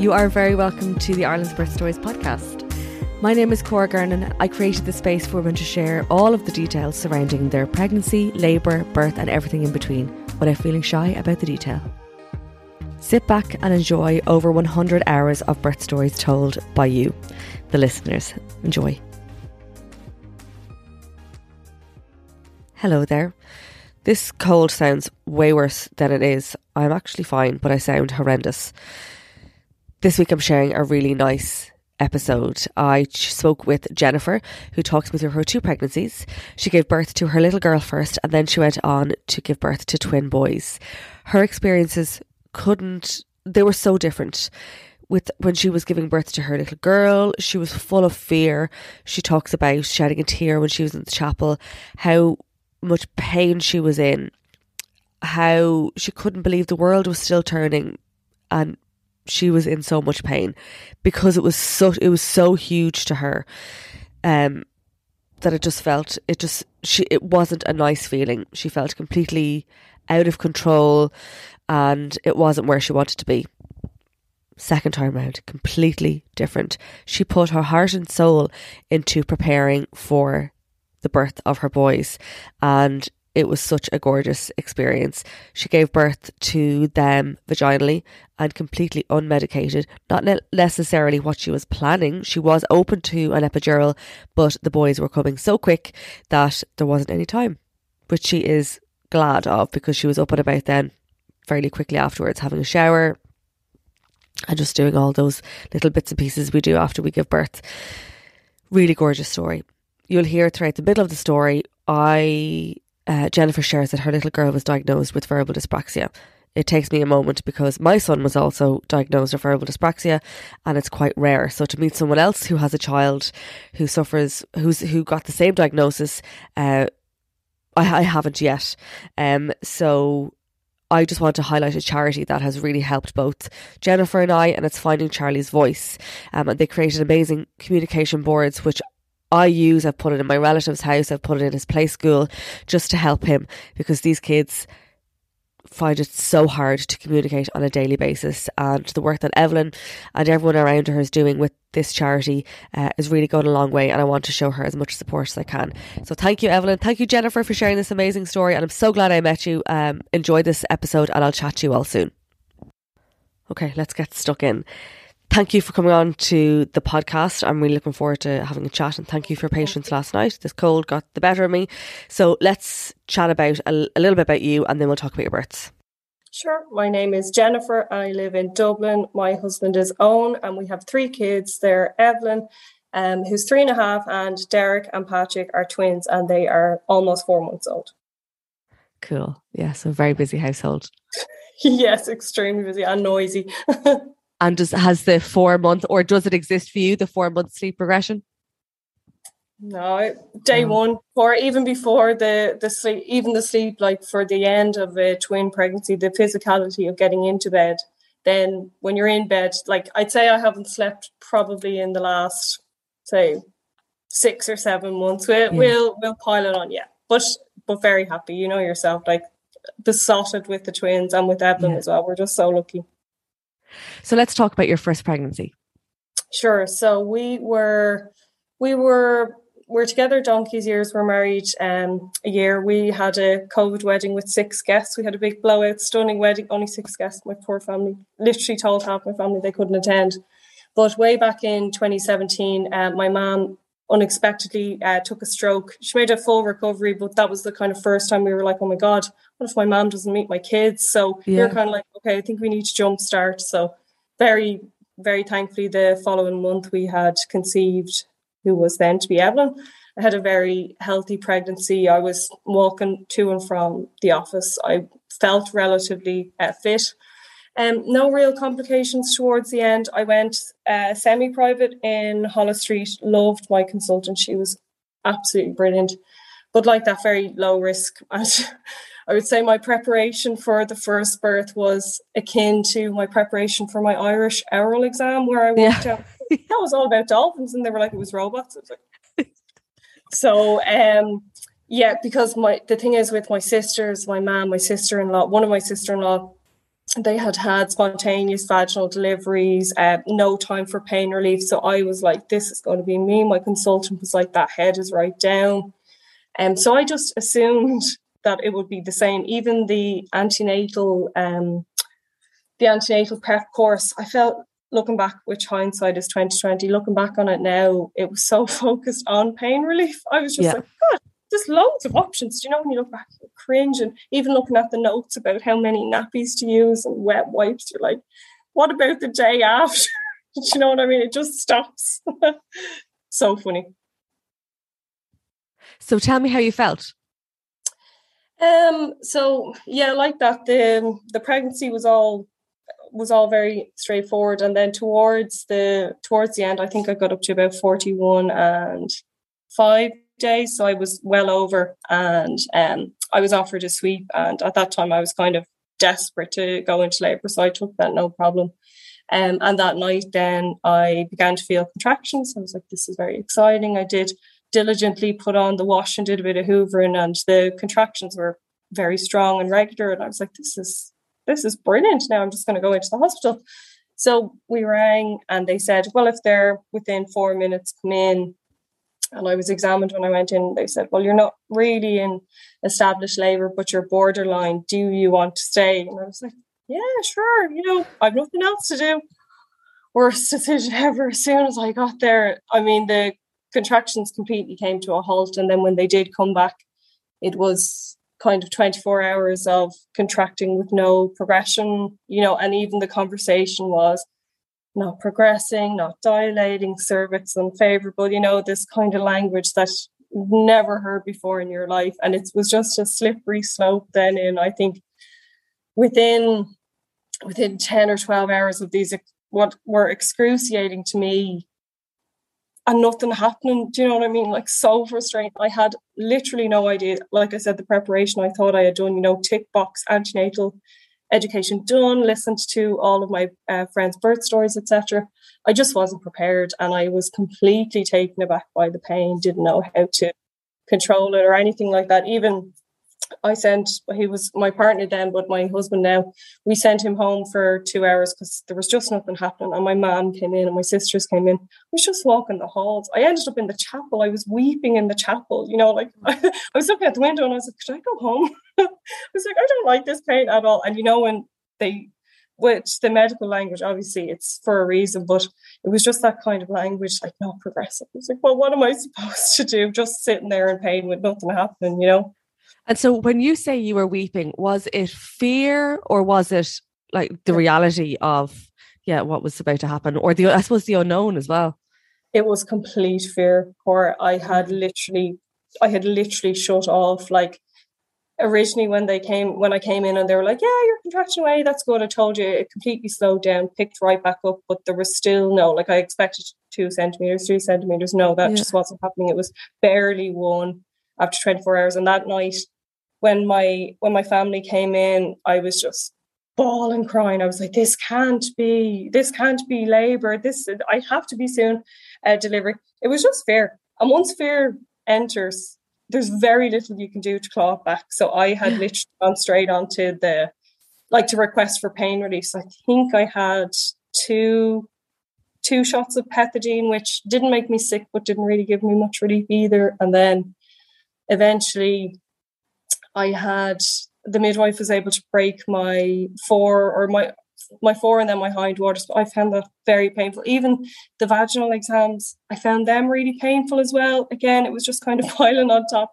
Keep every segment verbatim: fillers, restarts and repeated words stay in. You are very welcome to the Ireland's Birth Stories podcast. My name is Cora Gurnan. I created the space for women to share all of the details surrounding their pregnancy, labour, birth and everything in between, without feeling shy about the detail. Sit back and enjoy over one hundred hours of birth stories told by you, the listeners. Enjoy. Hello there. This cold sounds way worse than it is. I'm actually fine, but I sound horrendous. This week I'm sharing a really nice episode. I spoke with Jennifer, who talked me through her two pregnancies. She gave birth to her little girl first, and then she went on to give birth to twin boys. Her experiences couldn't, they were so different. With when she was giving birth to her little girl, she was full of fear. She talks about shedding a tear when she was in the chapel, how much pain she was in, how she couldn't believe the world was still turning, and she was in so much pain because it was so it was so huge to her um that it just felt it just she it wasn't a nice feeling. She felt completely out of control and it wasn't where she wanted to be. Second time round, completely different. She put her heart and soul into preparing for the birth of her boys and it was such a gorgeous experience. She gave birth to them vaginally and completely unmedicated. Not ne- necessarily what she was planning. She was open to an epidural, but the boys were coming so quick that there wasn't any time, which she is glad of because she was up and about then fairly quickly afterwards, having a shower and just doing all those little bits and pieces we do after we give birth. Really gorgeous story. You'll hear throughout the middle of the story, I... Uh, Jennifer shares that her little girl was diagnosed with verbal dyspraxia. It takes me a moment because my son was also diagnosed with verbal dyspraxia and it's quite rare. So to meet someone else who has a child who suffers, who's who got the same diagnosis, uh, I, I haven't yet. Um, so I just want to highlight a charity that has really helped both Jennifer and I, and it's Finding Charlie's Voice. Um, and they created amazing communication boards, which I use. I've put it in my relative's house, I've put it in his play school just to help him because these kids find it so hard to communicate on a daily basis, and the work that Evelyn and everyone around her is doing with this charity uh, is really going a long way, and I want to show her as much support as I can. So thank you, Evelyn. Thank you, Jennifer, for sharing this amazing story, and I'm so glad I met you. Um, enjoy this episode and I'll chat to you all soon. Okay, let's get stuck in. Thank you for coming on to the podcast. I'm really looking forward to having a chat, and thank you for your patience last night. This cold got the better of me. So let's chat about a, a little bit about you and then we'll talk about your births. Sure. My name is Jennifer and I live in Dublin. My husband is Owen and we have three kids. They're Evelyn, um, who's three and a half, and Derek and Patrick are twins and they are almost four months old. Cool. Yeah, so very busy household. Yes, extremely busy and noisy. And does has the four month, or does it exist for you, the four month sleep regression? No, day um, one, or even before the the sleep, even the sleep, like for the end of a twin pregnancy, the physicality of getting into bed. Then when you're in bed, like I'd say, I haven't slept probably in the last say six or seven months. We'll yeah. we'll we'll pile it on, yeah. But but very happy, you know yourself, like besotted with the twins and with Evelyn yeah. as well. We're just so lucky. So let's talk about your first pregnancy. Sure. So we were, we were, we're together donkey's years. We're married um, a year. We had a COVID wedding with six guests. We had a big blowout, stunning wedding, only six guests. My poor family, literally told half my family they couldn't attend. But way back in twenty seventeen, uh, my mom unexpectedly uh, took a stroke. She made a full recovery, but that was the kind of first time we were like, oh my God, what if my mom doesn't meet my kids? So yeah. You're kind of like, okay, I think we need to jumpstart. So very, very thankfully, the following month we had conceived who was then to be Evelyn. I had a very healthy pregnancy. I was walking to and from the office. I felt relatively uh, fit. Um, no real complications towards the end. I went uh, semi-private in Hollis Street, loved my consultant. She was absolutely brilliant, but like that, very low risk. And I would say my preparation for the first birth was akin to my preparation for my Irish oral exam, where I walked yeah. out. That was all about dolphins, and they were like, it was robots. I was like, so, um, yeah, because my the thing is with my sisters, my mum, my sister-in-law, one of my sister-in-law, they had had spontaneous vaginal deliveries, uh, no time for pain relief. So I was like, this is going to be me. My consultant was like, that head is right down. And um, so I just assumed that it would be the same. Even the antenatal, um, the antenatal prep course, I felt, looking back, which hindsight is twenty twenty, looking back on it now, it was so focused on pain relief. I was just yeah. like, God, there's loads of options. Do you know, when you look back, you cringe. And even looking at the notes about how many nappies to use and wet wipes, you're like, what about the day after? Do you know what I mean? It just stops. So funny. So tell me how you felt. Um. So, yeah, like that, the the pregnancy was all was all very straightforward. And then towards the towards the end, I think I got up to about forty-one and five days, so I was well over, and um, I was offered a sweep, and at that time I was kind of desperate to go into labour, so I took that no problem. Um, and that night then I began to feel contractions. I was like, this is very exciting. I did diligently put on the wash and did a bit of hoovering, and the contractions were very strong and regular, and I was like, this is this is brilliant. Now I'm just going to go into the hospital. So we rang and they said, well, if they're within four minutes, come in. And I was examined when I went in. They said, well, you're not really in established labour, but you're borderline. Do you want to stay? And I was like, yeah, sure. You know, I've nothing else to do. Worst decision ever. As soon as I got there, I mean, the contractions completely came to a halt. And then when they did come back, it was kind of twenty-four hours of contracting with no progression, you know, and even the conversation was, not progressing, not dilating, cervix unfavourable, you know, this kind of language that you've never heard before in your life. And it was just a slippery slope then in, I think, within within ten or twelve hours of these, what were excruciating to me and nothing happening. Do you know what I mean? Like, so frustrating. I had literally no idea. Like I said, the preparation I thought I had done, you know, tick box antenatal education done, listened to all of my uh, friends' birth stories, et cetera. I just wasn't prepared, and I was completely taken aback by the pain, didn't know how to control it or anything like that. Even I sent, he was my partner then, but my husband now, we sent him home for two hours because there was just nothing happening. And my mum came in and my sisters came in. I was just walking the halls. I ended up in the chapel. I was weeping in the chapel, you know, like I, I was looking out the window and I was like, should I go home? I was like, I don't like this pain at all. And you know, when they, which the medical language, obviously it's for a reason, but it was just that kind of language, like not progressive. It was like, well, what am I supposed to do? Just sitting there in pain with nothing happening, you know? And so when you say you were weeping, was it fear or was it like the reality of, yeah, what was about to happen, or the, I suppose, the unknown as well? It was complete fear, Cora. I had literally, I had literally shut off. Like originally when they came, when I came in and they were like, yeah, you're contracting away, that's good. I told you it completely slowed down, picked right back up, but there was still no, like I expected two centimeters, three centimeters. No, that yeah. just wasn't happening. It was barely one after twenty-four hours. And that night, When my when my family came in, I was just bawling, crying. I was like, "This can't be! This can't be labour! This I have to be soon uh, delivery." It was just fear, and once fear enters, there's very little you can do to claw it back. So I had literally gone straight onto the, like, to request for pain release. I think I had two two shots of pethidine, which didn't make me sick, but didn't really give me much relief either. And then eventually I had, the midwife was able to break my fore or my, my fore and then my hindwaters. But I found that very painful. Even the vaginal exams, I found them really painful as well. Again, it was just kind of piling on top.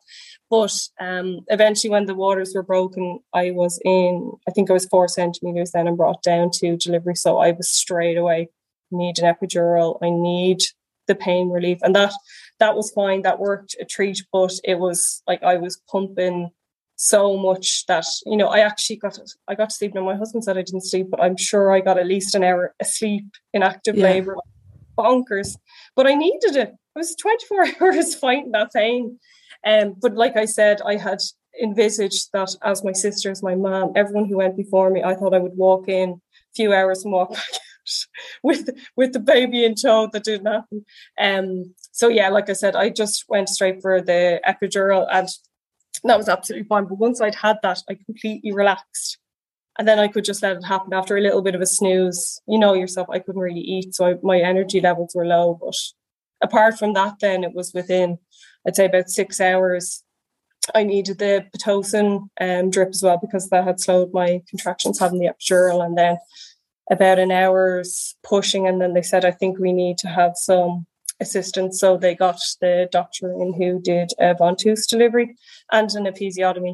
But um, eventually when the waters were broken, I was in, I think I was four centimetres then and brought down to delivery. So I was straight away, need an epidural, I need the pain relief. And that, that was fine. That worked a treat, but it was like I was pumping so much that, you know, I actually got, I got to sleep. Now my husband said I didn't sleep, but I'm sure I got at least an hour asleep in active yeah. labour. Bonkers. But I needed it. I was twenty-four hours fighting that pain. Um, but like I said, I had envisaged that as my sisters, my mum, everyone who went before me, I thought I would walk in a few hours and walk back out with, with the baby in tow. That didn't happen. Um, so yeah, like I said, I just went straight for the epidural and that was absolutely fine. But once I'd had that, I completely relaxed. And then I could just let it happen after a little bit of a snooze. You know yourself, I couldn't really eat. So I, my energy levels were low. But apart from that, then it was within, I'd say, about six hours. I needed the Pitocin um, drip as well because that had slowed my contractions having the epidural. And then about an hour's pushing. And then they said, I think we need to have some assistance. So they got the doctor in who did a von Teuse delivery and an episiotomy.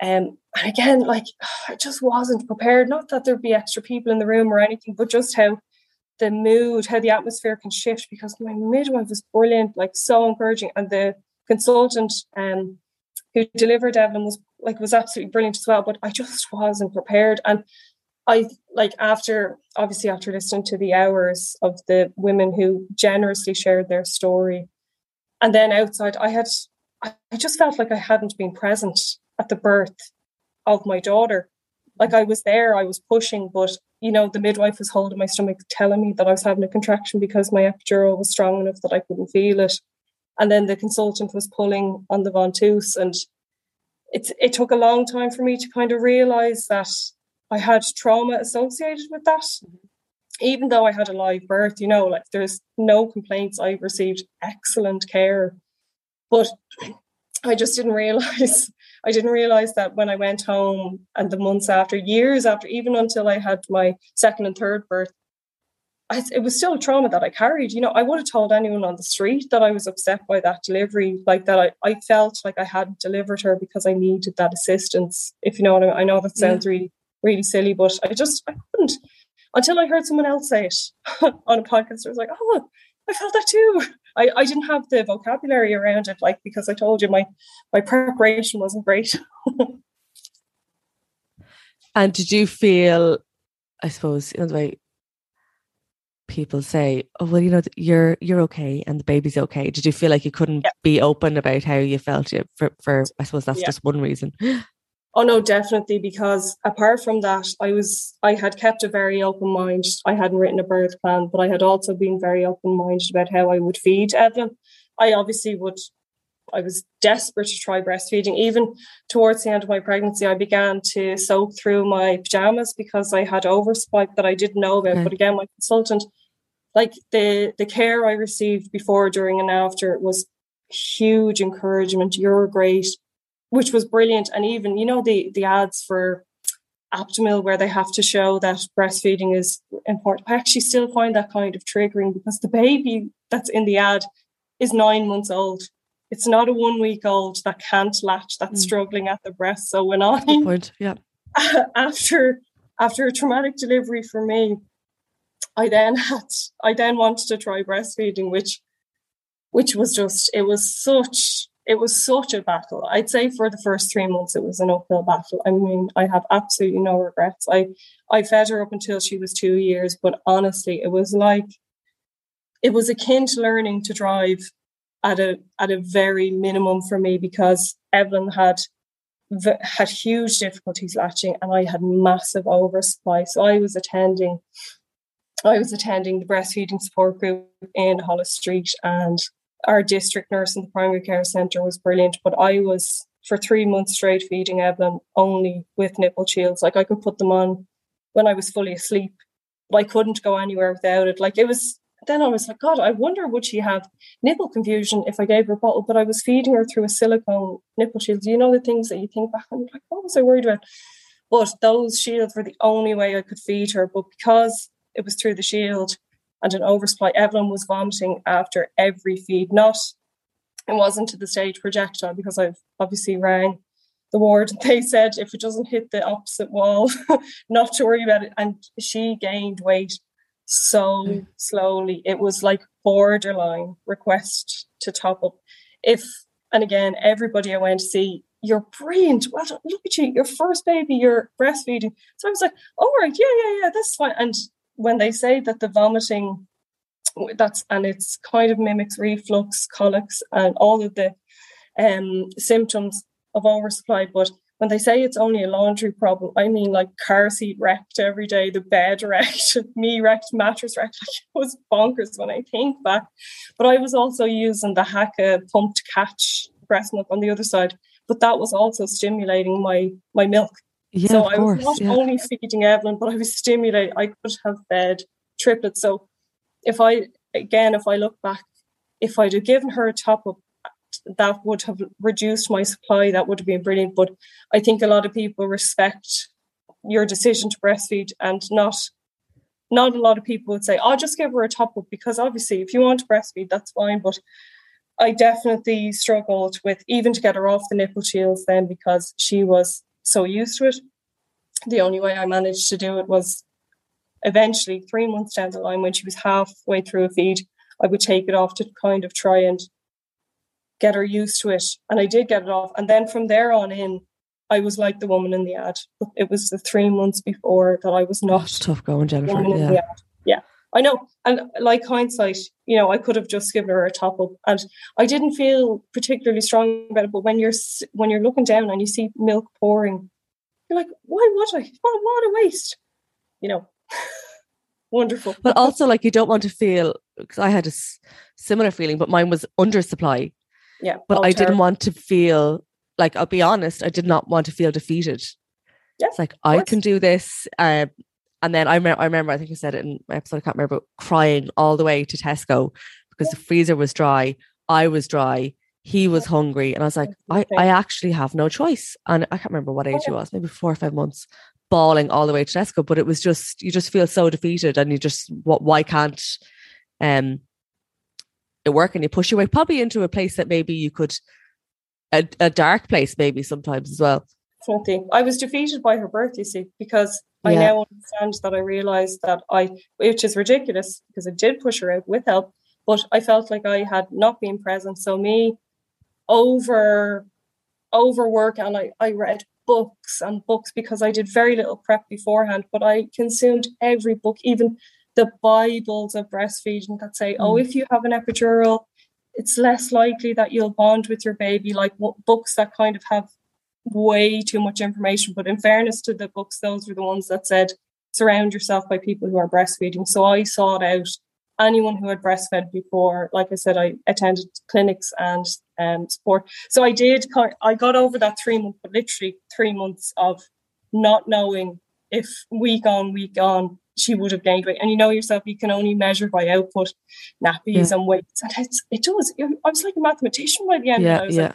Um, and again, like, I just wasn't prepared. Not that there'd be extra people in the room or anything, but just how the mood, how the atmosphere can shift, because my midwife was brilliant, like so encouraging. And the consultant um, who delivered Evelyn was like, was absolutely brilliant as well. But I just wasn't prepared. And I like after, obviously after listening to the hours of the women who generously shared their story. And then outside, I had, I just felt like I hadn't been present at the birth of my daughter. Like I was there, I was pushing, but you know, the midwife was holding my stomach, telling me that I was having a contraction because my epidural was strong enough that I couldn't feel it. And then the consultant was pulling on the von Teuse, and it's, it took a long time for me to kind of realize that I had trauma associated with that. Even though I had a live birth, you know, like there's no complaints. I received excellent care, but I just didn't realize I didn't realise that when I went home, and the months after, years after, even until I had my second and third birth, I, it was still a trauma that I carried. You know, I would have told anyone on the street that I was upset by that delivery, like that I, I felt like I hadn't delivered her because I needed that assistance, if you know what I mean. I know that sounds yeah. really, really silly, but I just, I couldn't. Until I heard someone else say it on a podcast, I was like, oh, I felt that too. I, I didn't have the vocabulary around it, like, because I told you my, my preparation wasn't great. And did you feel, I suppose, you know, the way people say, oh, well, you know, you're, you're okay and the baby's okay. Did you feel like you couldn't yeah. be open about how you felt for, for I suppose that's yeah. just one reason. Oh no, definitely, because apart from that, I was I had kept a very open mind. I hadn't written a birth plan, but I had also been very open-minded about how I would feed Evelyn. I obviously would, I was desperate to try breastfeeding. Even towards the end of my pregnancy, I began to soak through my pajamas because I had overspike that I didn't know about. Okay. But again, my consultant, like the the care I received before, during and after was huge encouragement. You're great. Which was brilliant. And even, you know, the, the ads for Aptamil where they have to show that breastfeeding is important. I actually still find that kind of triggering because the baby that's in the ad is nine months old. It's not a one week old that can't latch, that's mm. struggling at the breast. So when I, point. Yeah. after, after a traumatic delivery for me, I then had, I then wanted to try breastfeeding, which, which was just, it was such It was such a battle. I'd say for the first three months, it was an uphill battle. I mean, I have absolutely no regrets. I, I fed her up until she was two years, but honestly, it was like, it was akin to learning to drive at a at a very minimum for me, because Evelyn had had huge difficulties latching and I had massive oversupply. So I was attending, I was attending the breastfeeding support group in Hollis Street, and our district nurse in the primary care centre was brilliant, but I was for three months straight feeding Evelyn only with nipple shields. Like, I could put them on when I was fully asleep, but I couldn't go anywhere without it. Like, it was, then I was like, God, I wonder would she have nipple confusion if I gave her a bottle? But I was feeding her through a silicone nipple shield. You know, the things that you think back and like, what was I worried about? But those shields were the only way I could feed her. But because it was through the shield and an oversupply, Evelyn was vomiting after every feed. Not, it wasn't to the stage projectile, because I've obviously rang the ward and they said if it doesn't hit the opposite wall, not to worry about it. And she gained weight so slowly. It was like borderline request to top up. If, and again, everybody I went to see, you're brilliant. Well done. Look at you. Your first baby, you're breastfeeding. So I was like, all right, yeah, yeah, yeah, that's fine. And when they say that the vomiting, that's, and it's kind of mimics reflux, colics, and all of the um, symptoms of oversupply, but when they say it's only a laundry problem, I mean, like, car seat wrecked every day, the bed wrecked, me wrecked, mattress wrecked. Like, it was bonkers when I think back. But I was also using the H A C C A pumped catch breast milk on the other side, but that was also stimulating my my milk. Yeah, so I course, was not yeah. only feeding Evelyn, but I was stimulating. I could have fed triplets. So if I, again, if I look back, if I'd have given her a top-up, that would have reduced my supply. That would have been brilliant. But I think a lot of people respect your decision to breastfeed, and not not a lot of people would say, I'll just give her a top up, because obviously if you want to breastfeed, that's fine. But I definitely struggled with even to get her off the nipple shields then, because she was so used to it. The only way I managed to do it was eventually three months down the line, when she was halfway through a feed, I would take it off to kind of try and get her used to it. And I did get it off. And then from there on in, I was like the woman in the ad. It was the three months before that I was not. That's tough going, Jennifer. Woman yeah. In the ad. Yeah, I know. And like hindsight, you know, I could have just given her a top up, and I didn't feel particularly strong about it. But when you're when you're looking down and you see milk pouring, you're like, why would I? What, what a waste, you know. Wonderful. But also, like, you don't want to feel, because I had a s- similar feeling, but mine was undersupply. Yeah, but I terrible. didn't want to feel, like, I'll be honest, I did not want to feel defeated. Yeah, it's like, I can do this. Uh, and then I, me- I remember, I think I said it in my episode, I can't remember, crying all the way to Tesco because yeah. the freezer was dry. I was dry. He was hungry. And I was like, I, I actually have no choice. And I can't remember what age he was, maybe four or five months, bawling all the way to Tesco. But it was just, you just feel so defeated, and you just, what, why can't... um. work, and you push your way probably into a place that maybe you could a, a dark place maybe sometimes as well. Definitely. I was defeated by her birth, you see, because yeah. I now understand that I realised that I, which is ridiculous because I did push her out with help, but I felt like I had not been present. So me over overwork, and I, I read books and books because I did very little prep beforehand, but I consumed every book, even the Bibles of breastfeeding that say, oh, if you have an epidural, it's less likely that you'll bond with your baby. Like, what, books that kind of have way too much information. But in fairness to the books, those were the ones that said, surround yourself by people who are breastfeeding. So I sought out anyone who had breastfed before. Like I said, I attended clinics and um, support. So I did, I got over that three months, but literally three months of not knowing if week on, week on, she would have gained weight. And you know yourself, you can only measure by output, nappies yeah. and weights. And it's, it does. I was like a mathematician by the end. Yeah, I was yeah. like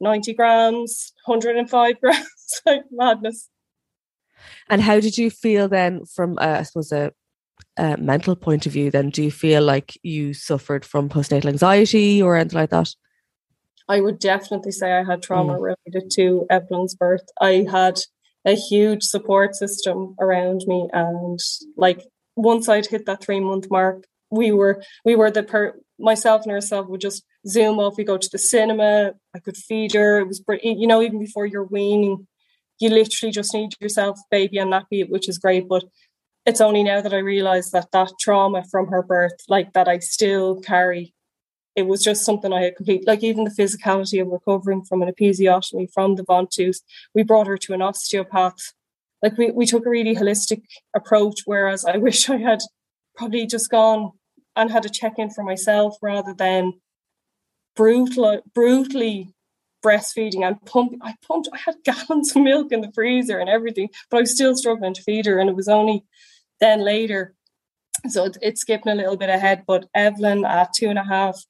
ninety grams, one hundred five grams, like madness. And how did you feel then from, uh, I suppose, a, a mental point of view then? Do you feel like you suffered from postnatal anxiety or anything like that? I would definitely say I had trauma mm. related to Evelyn's birth. I had a huge support system around me, and like once I'd hit that three month mark, we were we were the per myself and herself would just zoom off. We go to the cinema. I could feed her. It was, you know, even before you're weaning, you literally just need yourself, baby, and nappy, which is great. But it's only now that I realise that that trauma from her birth, like that, I still carry. It was just something I had complete, like even the physicality of recovering from an episiotomy, from the Von two's. We brought her to an osteopath. Like we, we took a really holistic approach, whereas I wish I had probably just gone and had a check-in for myself rather than brutal, brutally breastfeeding and pumping. I pumped, I had gallons of milk in the freezer and everything, but I was still struggling to feed her. And it was only then later. So it's it skipping a little bit ahead, but Evelyn at two and a half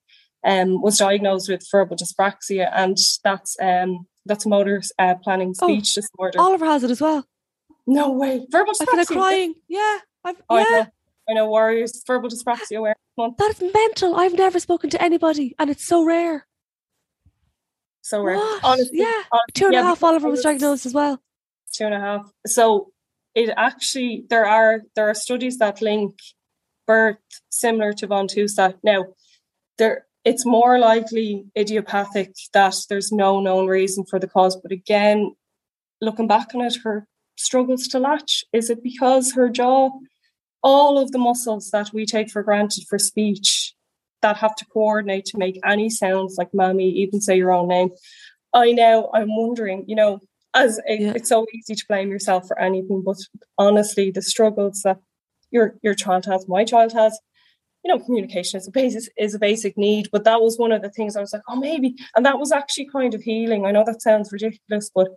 um, was diagnosed with verbal dyspraxia. And that's um, that's motor uh, planning speech oh, disorder. Oliver has it as well. No way. Verbal dyspraxia. I feel like crying. Yeah. I've, oh, yeah. I know. I know warriors. Verbal dyspraxia awareness month. That's mental. I've never spoken to anybody and it's so rare. So rare. What? Honestly. Yeah. Honestly, two and yeah, a half Oliver was diagnosed as well. Two and a half. So it actually, there are there are studies that link birth similar to von Tusat. Now, there it's more likely idiopathic that there's no known reason for the cause. But again, looking back on it, her struggles to latch. Is it because her jaw, all of the muscles that we take for granted for speech that have to coordinate to make any sounds like mommy, even say your own name. I know, I'm wondering, you know, as a, yeah. It's so easy to blame yourself for anything, but honestly, the struggles that your your child has, my child has, you know, communication is a basis is a basic need. But that was one of the things I was like, oh, maybe, and that was actually kind of healing. I know that sounds ridiculous, but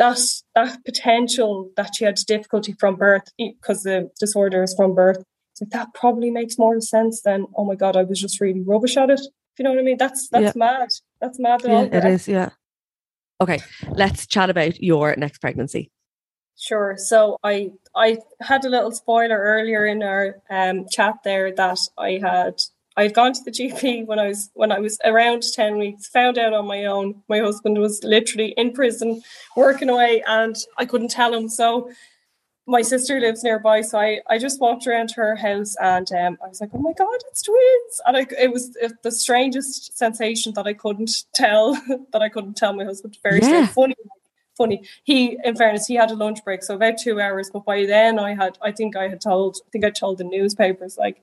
that that potential that she had difficulty from birth because the disorder is from birth. It's like that probably makes more sense than, oh my God, I was just really rubbish at it. If you know what I mean? That's that's yeah. mad. That's mad. Yeah, it is. Yeah. Okay, let's chat about your next pregnancy. Sure. So I I had a little spoiler earlier in our um, chat there that I had. I'd gone to the G P when I was when I was around ten weeks, found out on my own. My husband was literally in prison, working away, and I couldn't tell him. So my sister lives nearby, so I, I just walked around her house, and um, I was like, oh my God, it's twins. And I, it was the strangest sensation that I couldn't tell, that I couldn't tell my husband. Very yeah. funny. Funny. He, in fairness, he had a lunch break, so about two hours. But by then I had, I think I had told, I think I told the newspapers, like,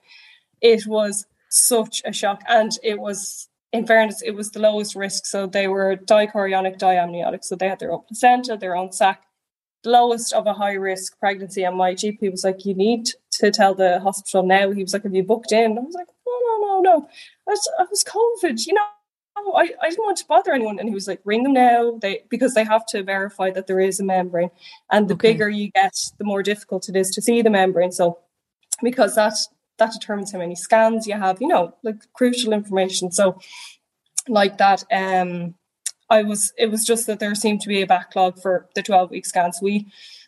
it was such a shock, and it was, in fairness, it was the lowest risk. So they were dichorionic diamniotic, so they had their own placenta, their own sac, the lowest of a high risk pregnancy. And my G P was like, you need to tell the hospital now. He was like, have you booked in? I was like, no, no, no, no. I was, I was COVID, you know, I, I didn't want to bother anyone. And he was like, ring them now, they because they have to verify that there is a membrane. And the okay. bigger you get, the more difficult it is to see the membrane. So because that's that determines how many scans you have, you know, like crucial information. So like that, um, I was, it was just that there seemed to be a backlog for the twelve week scans. We,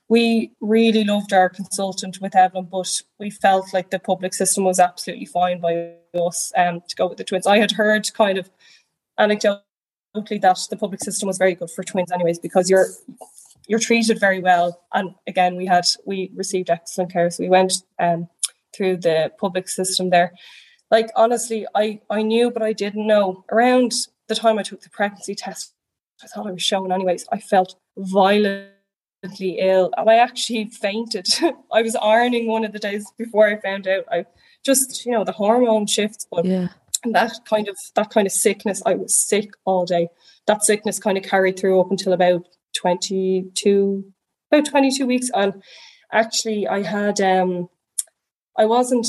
we really loved our consultant with Evelyn, but we felt like the public system was absolutely fine by us um, to go with the twins. I had heard kind of anecdotally that the public system was very good for twins anyways, because you're, you're treated very well. And again, we had, we received excellent care. So we went, um, through the public system there. Like, honestly, I, I knew, but I didn't know. Around the time I took the pregnancy test, I thought I was shown anyways, I felt violently ill, and I actually fainted. I was ironing one of the days before I found out. I just, you know, the hormone shifts, but yeah. and that kind of, that kind of sickness, I was sick all day. That sickness kind of carried through up until about twenty-two, about twenty-two weeks. And actually I had, um, I wasn't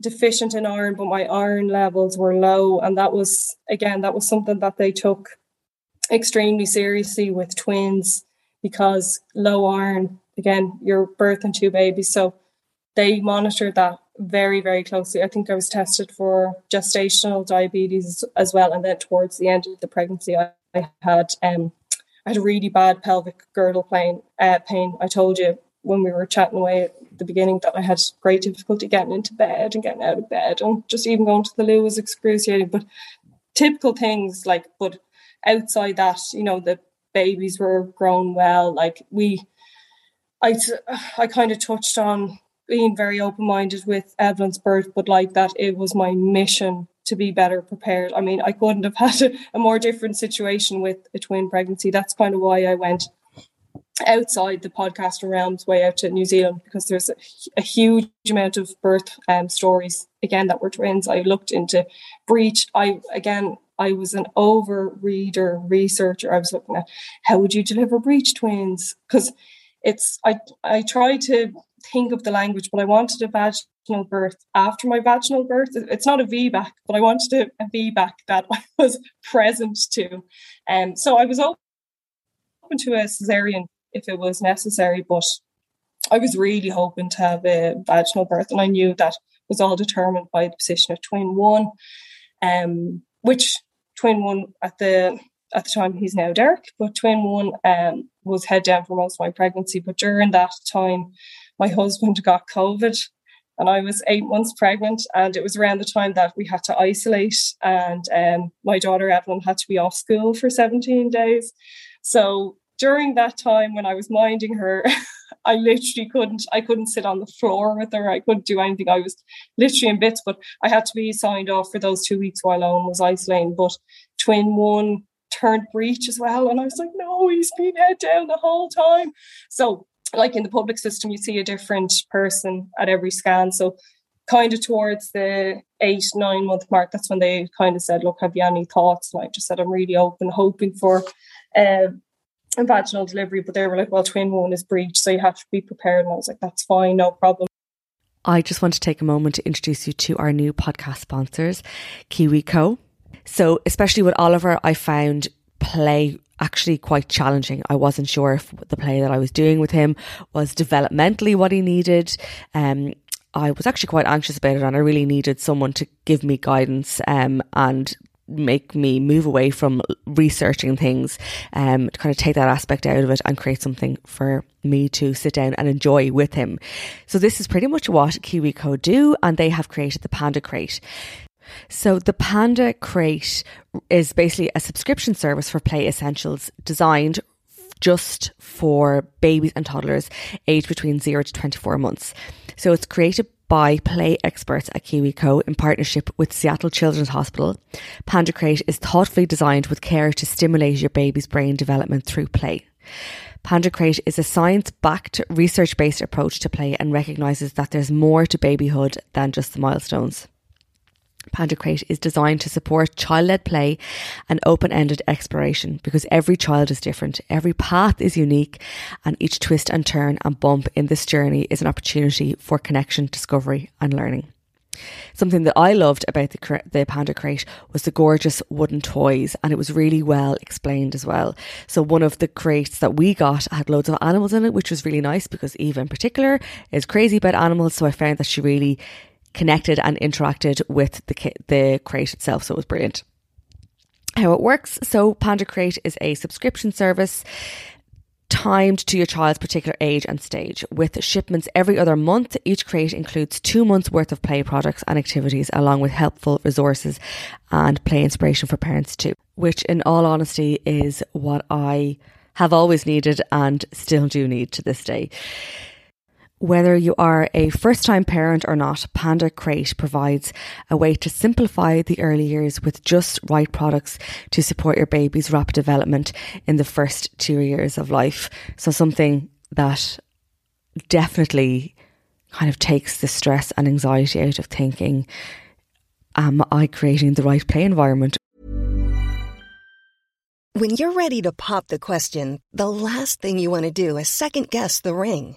deficient in iron, but my iron levels were low. And that was, again, that was something that they took extremely seriously with twins, because low iron, again, you're birthing two babies. So they monitored that very, very closely. I think I was tested for gestational diabetes as well. And then towards the end of the pregnancy, I, I had um, I had a really bad pelvic girdle pain. Uh, pain. I told you when we were chatting away at the beginning that I had great difficulty getting into bed and getting out of bed, and just even going to the loo was excruciating. But typical things like, but outside that, you know, the babies were grown well. Like we, I, I kind of touched on being very open-minded with Evelyn's birth, but like that, it was my mission to be better prepared. I mean, I couldn't have had a, a more different situation with a twin pregnancy. That's kind of why I went outside the podcast realms, way out to New Zealand, because there's a, a huge amount of birth um, stories again that were twins. I looked into breech. I again, I was an over reader researcher. I was looking at how would you deliver breech twins, because it's I I tried to think of the language, but I wanted to badge vaginal birth after my vaginal birth. It's not a V BAC, but I wanted a, a V BAC that I was present to. And um, so I was open to a cesarean if it was necessary, but I was really hoping to have a vaginal birth, and I knew that was all determined by the position of twin one, um, which twin one at the at the time, he's now Derek, but twin one um, was head down for most of my pregnancy. But during that time, my husband got COVID and I was eight months pregnant, and it was around the time that we had to isolate, and um, my daughter Evelyn had to be off school for seventeen days. So during that time when I was minding her, I literally couldn't, I couldn't sit on the floor with her. I couldn't do anything. I was literally in bits, but I had to be signed off for those two weeks while Owen was isolating. But twin one turned breech as well, and I was like, no, he's been head down the whole time. So like in the public system, you see a different person at every scan. So kind of towards the eight, nine month mark, that's when they kind of said, look, have you any thoughts? And I just said, I'm really open, hoping for uh, a vaginal delivery. But they were like, well, twin one is breech, so you have to be prepared. And I was like, that's fine, no problem. I just want to take a moment to introduce you to our new podcast sponsors, KiwiCo. So especially with Oliver, I found play actually quite challenging. I wasn't sure if the play that I was doing with him was developmentally what he needed. Um, I was actually quite anxious about it, and I really needed someone to give me guidance um, and make me move away from researching things, um, to kind of take that aspect out of it and create something for me to sit down and enjoy with him. So this is pretty much what KiwiCo do, and they have created the Panda Crate. So the Panda Crate is basically a subscription service for play essentials designed just for babies and toddlers aged between zero to twenty-four months. So it's created by play experts at KiwiCo in partnership with Seattle Children's Hospital. Panda Crate is thoughtfully designed with care to stimulate your baby's brain development through play. Panda Crate is a science-backed, research-based approach to play and recognises that there's more to babyhood than just the milestones. Panda Crate is designed to support child-led play and open-ended exploration, because every child is different, every path is unique, and each twist and turn and bump in this journey is an opportunity for connection, discovery and learning. Something that I loved about the, the Panda Crate was the gorgeous wooden toys, and it was really well explained as well. So one of the crates that we got had loads of animals in it, which was really nice because Eva in particular is crazy about animals, so I found that she really connected and interacted with the ki- the crate itself. So it was brilliant how it works. So Panda Crate is a subscription service timed to your child's particular age and stage, with shipments every other month. Each crate includes two months worth of play products and activities, along with helpful resources and play inspiration for parents too, which in all honesty is what I have always needed and still do need to this day. Whether you are a first-time parent or not, Panda Crate provides a way to simplify the early years with just right products to support your baby's rapid development in the first two years of life. So something that definitely kind of takes the stress and anxiety out of thinking, am I creating the right play environment? When you're ready to pop the question, the last thing you want to do is second-guess the ring.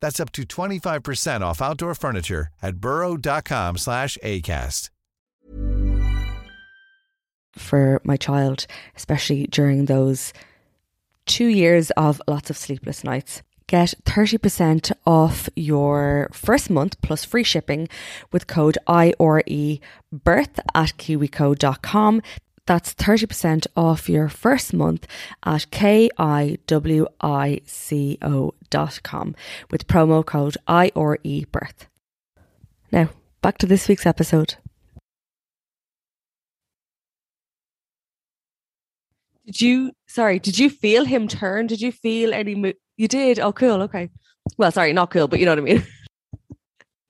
That's up to twenty-five percent off outdoor furniture at burrow.com slash acast. For my child, especially during those two years of lots of sleepless nights, get thirty percent off your first month plus free shipping with code I R E birth at kiwi co dot com. That's thirty percent off your first month at K I W I C O dot com with promo code I R E birth. Now, back to this week's episode. Did you, sorry, did you feel him turn? Did you feel any, mo- you did? Oh, cool. Okay. Well, sorry, not cool, but you know what I mean?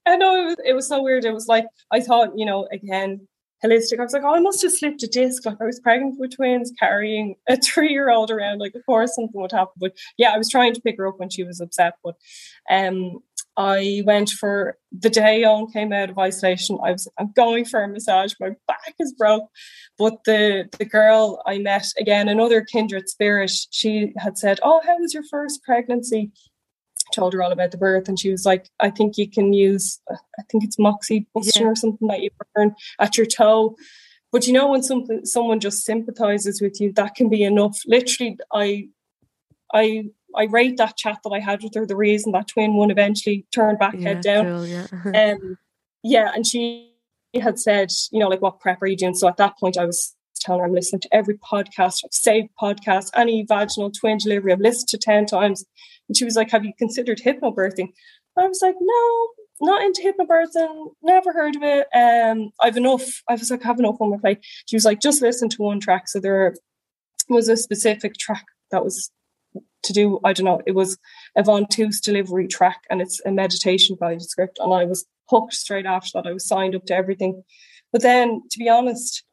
I know, it was, it was so weird. It was like, I thought, you know, again, holistic. I was like, oh, I must have slipped a disc. Like, I was pregnant with twins, carrying a three-year-old around. Like, of course something would happen. But yeah, I was trying to pick her up when she was upset. But um, I went for the day Owen came out of isolation. I was, I'm going for a massage. My back is broke. But the the girl I met, again, another kindred spirit, she had said, oh, how was your first pregnancy? Told her all about the birth, and she was like, I think you can use, I think it's moxibustion, yeah, or something that you burn at your toe. But you know, when something, someone just sympathizes with you, that can be enough. Literally, I I I rate that chat that I had with her, the reason that twin one eventually turned back, yeah, head down. Cool, yeah. um, yeah, and she had said, you know, like, what prep are you doing? So at that point I was telling her, I'm listening to every podcast, I've saved podcasts, any vaginal twin delivery, I've listened to ten times. And she was like, have you considered hypnobirthing? I was like, no, not into hypnobirthing, never heard of it. Um, I've enough. I was like, I have enough on my plate. She was like, just listen to one track. So there was a specific track that was to do, I don't know, it was a Von Tooth's delivery track, and it's a meditation by the script. And I was hooked straight after that. I was signed up to everything. But then, to be honest,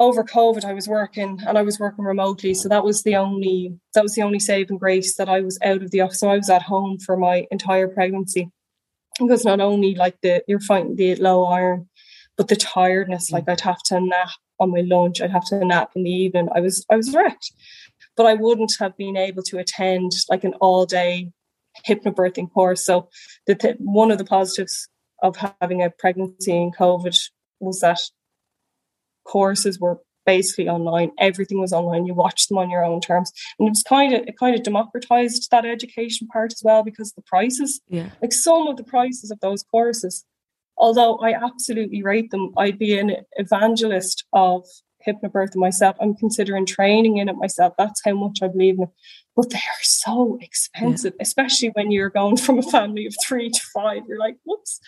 over COVID, I was working and I was working remotely. So that was the only, that was the only saving grace that I was out of the office. So I was at home for my entire pregnancy, because not only like the, you're fighting the low iron, but the tiredness, like I'd have to nap on my lunch. I'd have to nap in the evening. I was, I was wrecked, but I wouldn't have been able to attend like an all day hypnobirthing course. So the th- one of the positives of having a pregnancy in COVID was that courses were basically online. Everything was online. You watched them on your own terms, and it was kind of, it kind of democratized that education part as well, because the prices, yeah, like some of the prices of those courses, although I absolutely rate them, I'd be an evangelist of hypnobirthing myself. I'm considering training in it myself. That's how much I believe in it. But they are so expensive, yeah, especially when you're going from a family of three to five. You're like, whoops.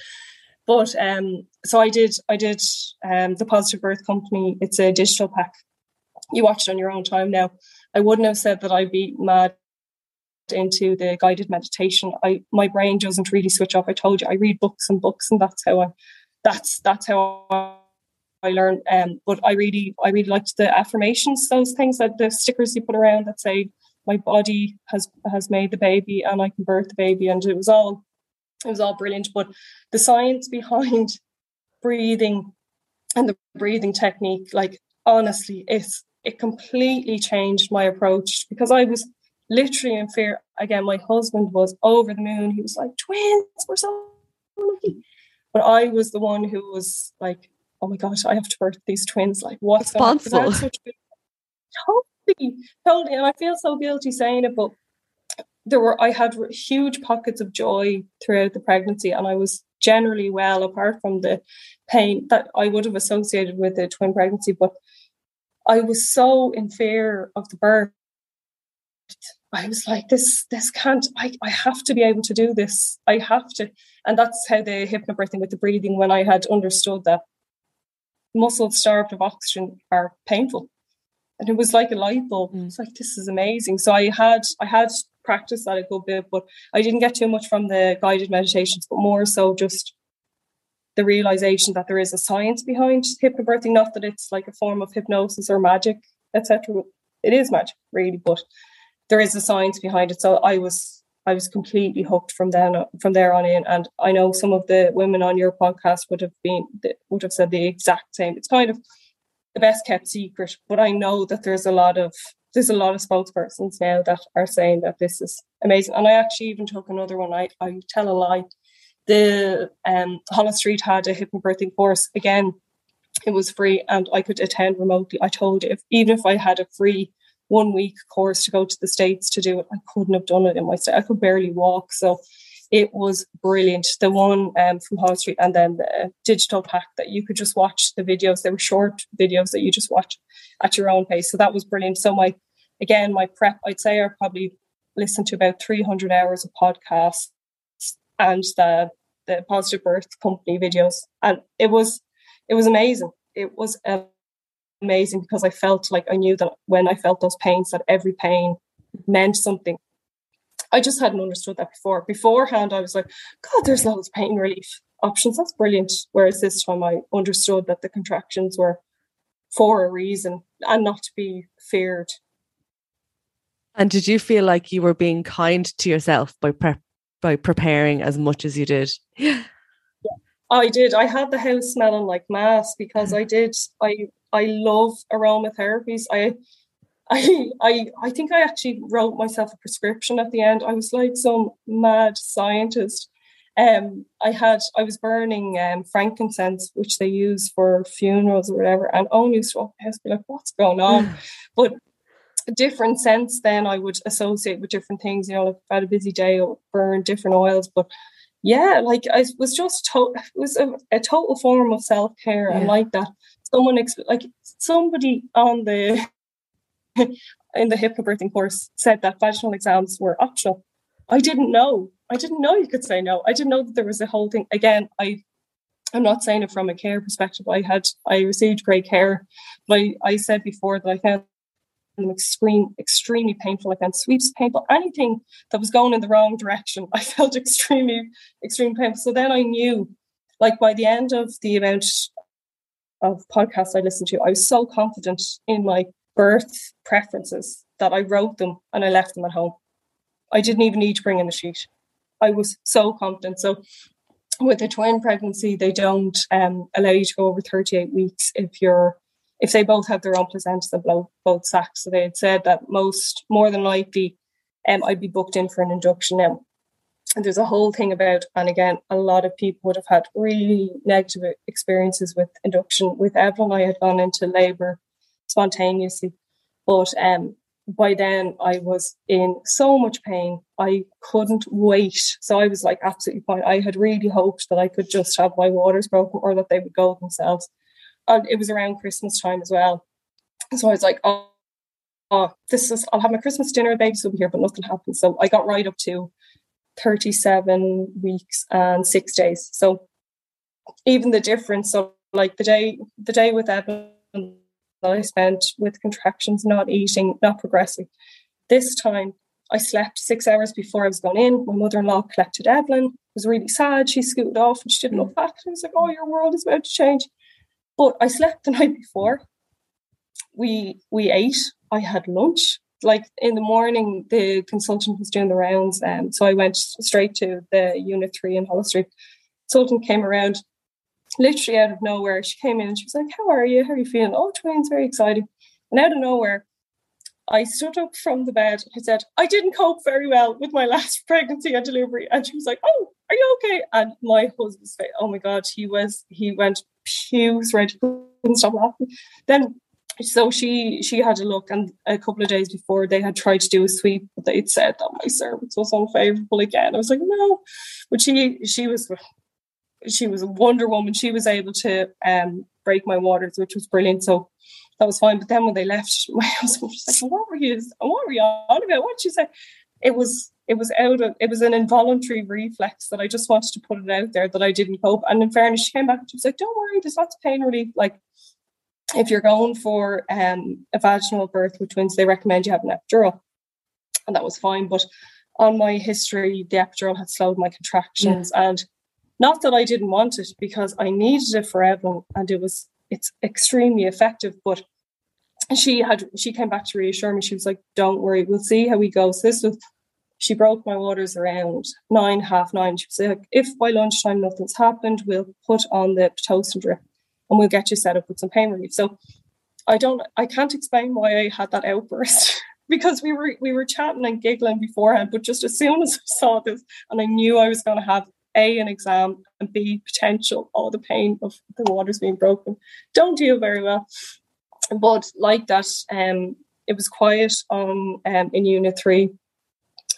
But um, so I did, I did um, the Positive Birth Company. It's a digital pack. You watch it on your own time now. I wouldn't have said that I'd be mad into the guided meditation. I, my brain doesn't really switch off. I told you, I read books and books, and that's how I, that's, that's how I learn. Um, but I really, I really liked the affirmations, those things that the stickers you put around that say, my body has, has made the baby and I can birth the baby. And it was all, it was all brilliant. But the science behind breathing and the breathing technique, like, honestly, it's, it completely changed my approach, because I was literally in fear. Again, my husband was over the moon. He was like, twins, we're so lucky. But I was the one who was like, oh my gosh, I have to birth these twins. Like, what's responsible? Totally, totally. And I feel so guilty saying it, but there were, I had huge pockets of joy throughout the pregnancy, and I was generally well, apart from the pain that I would have associated with a twin pregnancy. But I was so in fear of the birth. I was like, this, this can't, I, I have to be able to do this. I have to. And that's how the hypnobirthing with the breathing, when I had understood that muscles starved of oxygen are painful. and it was like a light bulb. Mm. It's like, this is amazing. So I had I had practiced that a good bit, but I didn't get too much from the guided meditations, but more so just the realization that there is a science behind hypnobirthing. Not that it's like a form of hypnosis or magic, et cetera. It is magic, really, but there is a science behind it. So I was I was completely hooked from then from there on in. And I know some of the women on your podcast would have been would have said the exact same. It's kind of the best kept secret, but I know that there's a lot of there's a lot of spokespersons now that are saying that this is amazing. And I actually even took another one. I, I tell a lie. The um, Hollis Street had a hypnobirthing course. Again, it was free and I could attend remotely. I told you, if, even if I had a free one week course to go to the States to do it, I couldn't have done it in my state. I could barely walk. So it was brilliant. The one um, from Hollis Street, and then the digital pack that you could just watch the videos. They were short videos that you just watch at your own pace. So that was brilliant. So my, again, my prep, I'd say I probably listened to about three hundred hours of podcasts and the the Positive Birth Company videos, and it was it was amazing it was uh, amazing because I felt like I knew that when I felt those pains, that every pain meant something. I just hadn't understood that before beforehand I was like, God, there's loads of pain relief options, that's brilliant. Whereas this time I understood that the contractions were for a reason and not to be feared. And did you feel like you were being kind to yourself by prep by preparing as much as you did? Yeah, I did. I had the house smelling like mass because I did. I I love aromatherapies. I I I I think I actually wrote myself a prescription at the end. I was like some mad scientist. Um, I had I was burning um, frankincense, which they use for funerals or whatever. And Owen used to walk the house and be like, "What's going on?" But different scents then I would associate with different things, you know, like if I had a busy day, I would burn different oils. But yeah, like I was just to- it was a, a total form of self-care. Yeah. And like that someone exp- like somebody on the in the hypnobirthing course said that vaginal exams were optional. I didn't know I didn't know you could say no. I didn't know that there was a whole thing. Again, I I'm not saying it from a care perspective. I had I received great care, but I, I said before that I found them extreme, extremely painful. I found sweeps painful. Anything that was going in the wrong direction, I felt extremely, extremely painful. So then I knew, like by the end of the amount of podcasts I listened to, I was so confident in my birth preferences that I wrote them and I left them at home. I didn't even need to bring in a sheet. I was so confident. So with a twin pregnancy, they don't um, allow you to go over thirty-eight weeks if you're if they both have their own placentas and blow both sacks. So they had said that most, more than likely, um, I'd be booked in for an induction now. And there's a whole thing about, and again, a lot of people would have had really negative experiences with induction. With Evelyn, I had gone into labour spontaneously. But um, by then, I was in so much pain. I couldn't wait. So I was like, absolutely fine. I had really hoped that I could just have my waters broken or that they would go themselves. And it was around Christmas time as well. So I was like, oh, oh this is, I'll have my Christmas dinner, babies will be here, but nothing happened. So I got right up to thirty-seven weeks and six days. So even the difference of like the day, the day with Evan that I spent with contractions, not eating, not progressing. This time I slept six hours before I was going in. My mother-in-law collected Evelyn. It was really sad. She scooted off and she didn't look back. And I was like, oh, your world is about to change. But I slept the night before. We we ate. I had lunch. Like in the morning, the consultant was doing the rounds. Um, so I went straight to the unit three in Hollis Street. Consultant came around, literally out of nowhere. She came in and she was like, how are you? How are you feeling? Oh, twins, very exciting. And out of nowhere, I stood up from the bed. I said, I didn't cope very well with my last pregnancy and delivery. And she was like, oh, are you okay? And my husband's face, oh my God, he was, he went pews red, couldn't stop laughing. Then, so she, she had a look, and a couple of days before they had tried to do a sweep, but they'd said that my cervix was unfavourable again. I was like, no, but she, she was, she was a Wonder Woman. She was able to um, break my waters, which was brilliant. So that was fine. But then when they left, my husband was like, what were you, what were you on about? What did you say? It was, it was out of, it was an involuntary reflex that I just wanted to put it out there that I didn't cope. And in fairness, she came back and she was like, don't worry, there's lots of pain relief. Like if you're going for um, a vaginal birth with twins, they recommend you have an epidural. And that was fine. But on my history, the epidural had slowed my contractions. Yeah. And not that I didn't want it, because I needed it for Evelyn, and it was it's extremely effective. But she had she came back to reassure me. She was like, "Don't worry, we'll see how we go." So this was, she broke my waters around nine, half nine. She was like, "If by lunchtime nothing's happened, we'll put on the Pitocin drip and we'll get you set up with some pain relief." So I don't, I can't explain why I had that outburst because we were we were chatting and giggling beforehand. But just as soon as I saw this, and I knew I was going to have A, an exam, and B, potential, all the pain of the waters being broken. Don't do very well. But like that, um, it was quiet on um, in Unit three.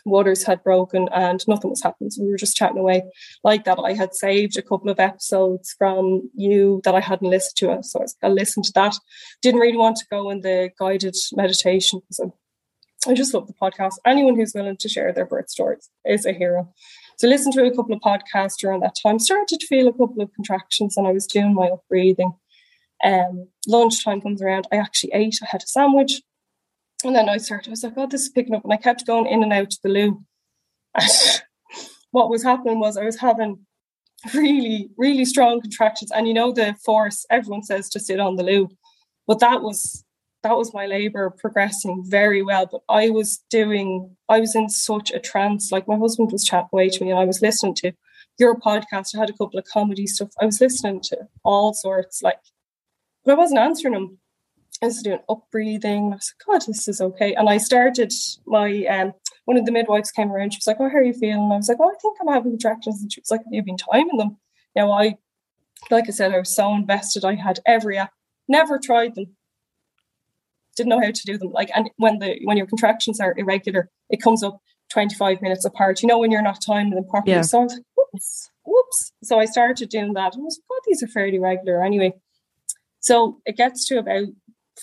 Waters had broken and nothing was happening. So we were just chatting away like that. I had saved a couple of episodes from you that I hadn't listened to. So I listened to that. Didn't really want to go in the guided meditation. So I just love the podcast. Anyone who's willing to share their birth stories is a hero. So listened to a couple of podcasts during that time. Started to feel a couple of contractions and I was doing my up breathing. Um, lunchtime comes around. I actually ate. I had a sandwich. And then I started, I was like, oh, this is picking up. And I kept going in and out to the loo. And what was happening was I was having really, really strong contractions. And you know the force, everyone says to sit on the loo. But that was that was my labour progressing very well. But I was doing, I was in such a trance. Like my husband was chatting away to me and I was listening to your podcast. I had a couple of comedy stuff. I was listening to all sorts, like, but I wasn't answering them. I was doing up breathing. I was like, God, this is okay. And I started my, um, one of the midwives came around. She was like, oh, how are you feeling? And I was like, oh, I think I'm having contractions. And she was like, have you been timing them? Now, I, like I said, I was so invested. I had every app, never tried them. Didn't know how to do them. Like, and when the, when your contractions are irregular, it comes up twenty-five minutes apart, you know, when you're not timing them properly. Yeah. So I was like, whoops, whoops. So I started doing that. And I was like, God, these are fairly regular anyway. So it gets to about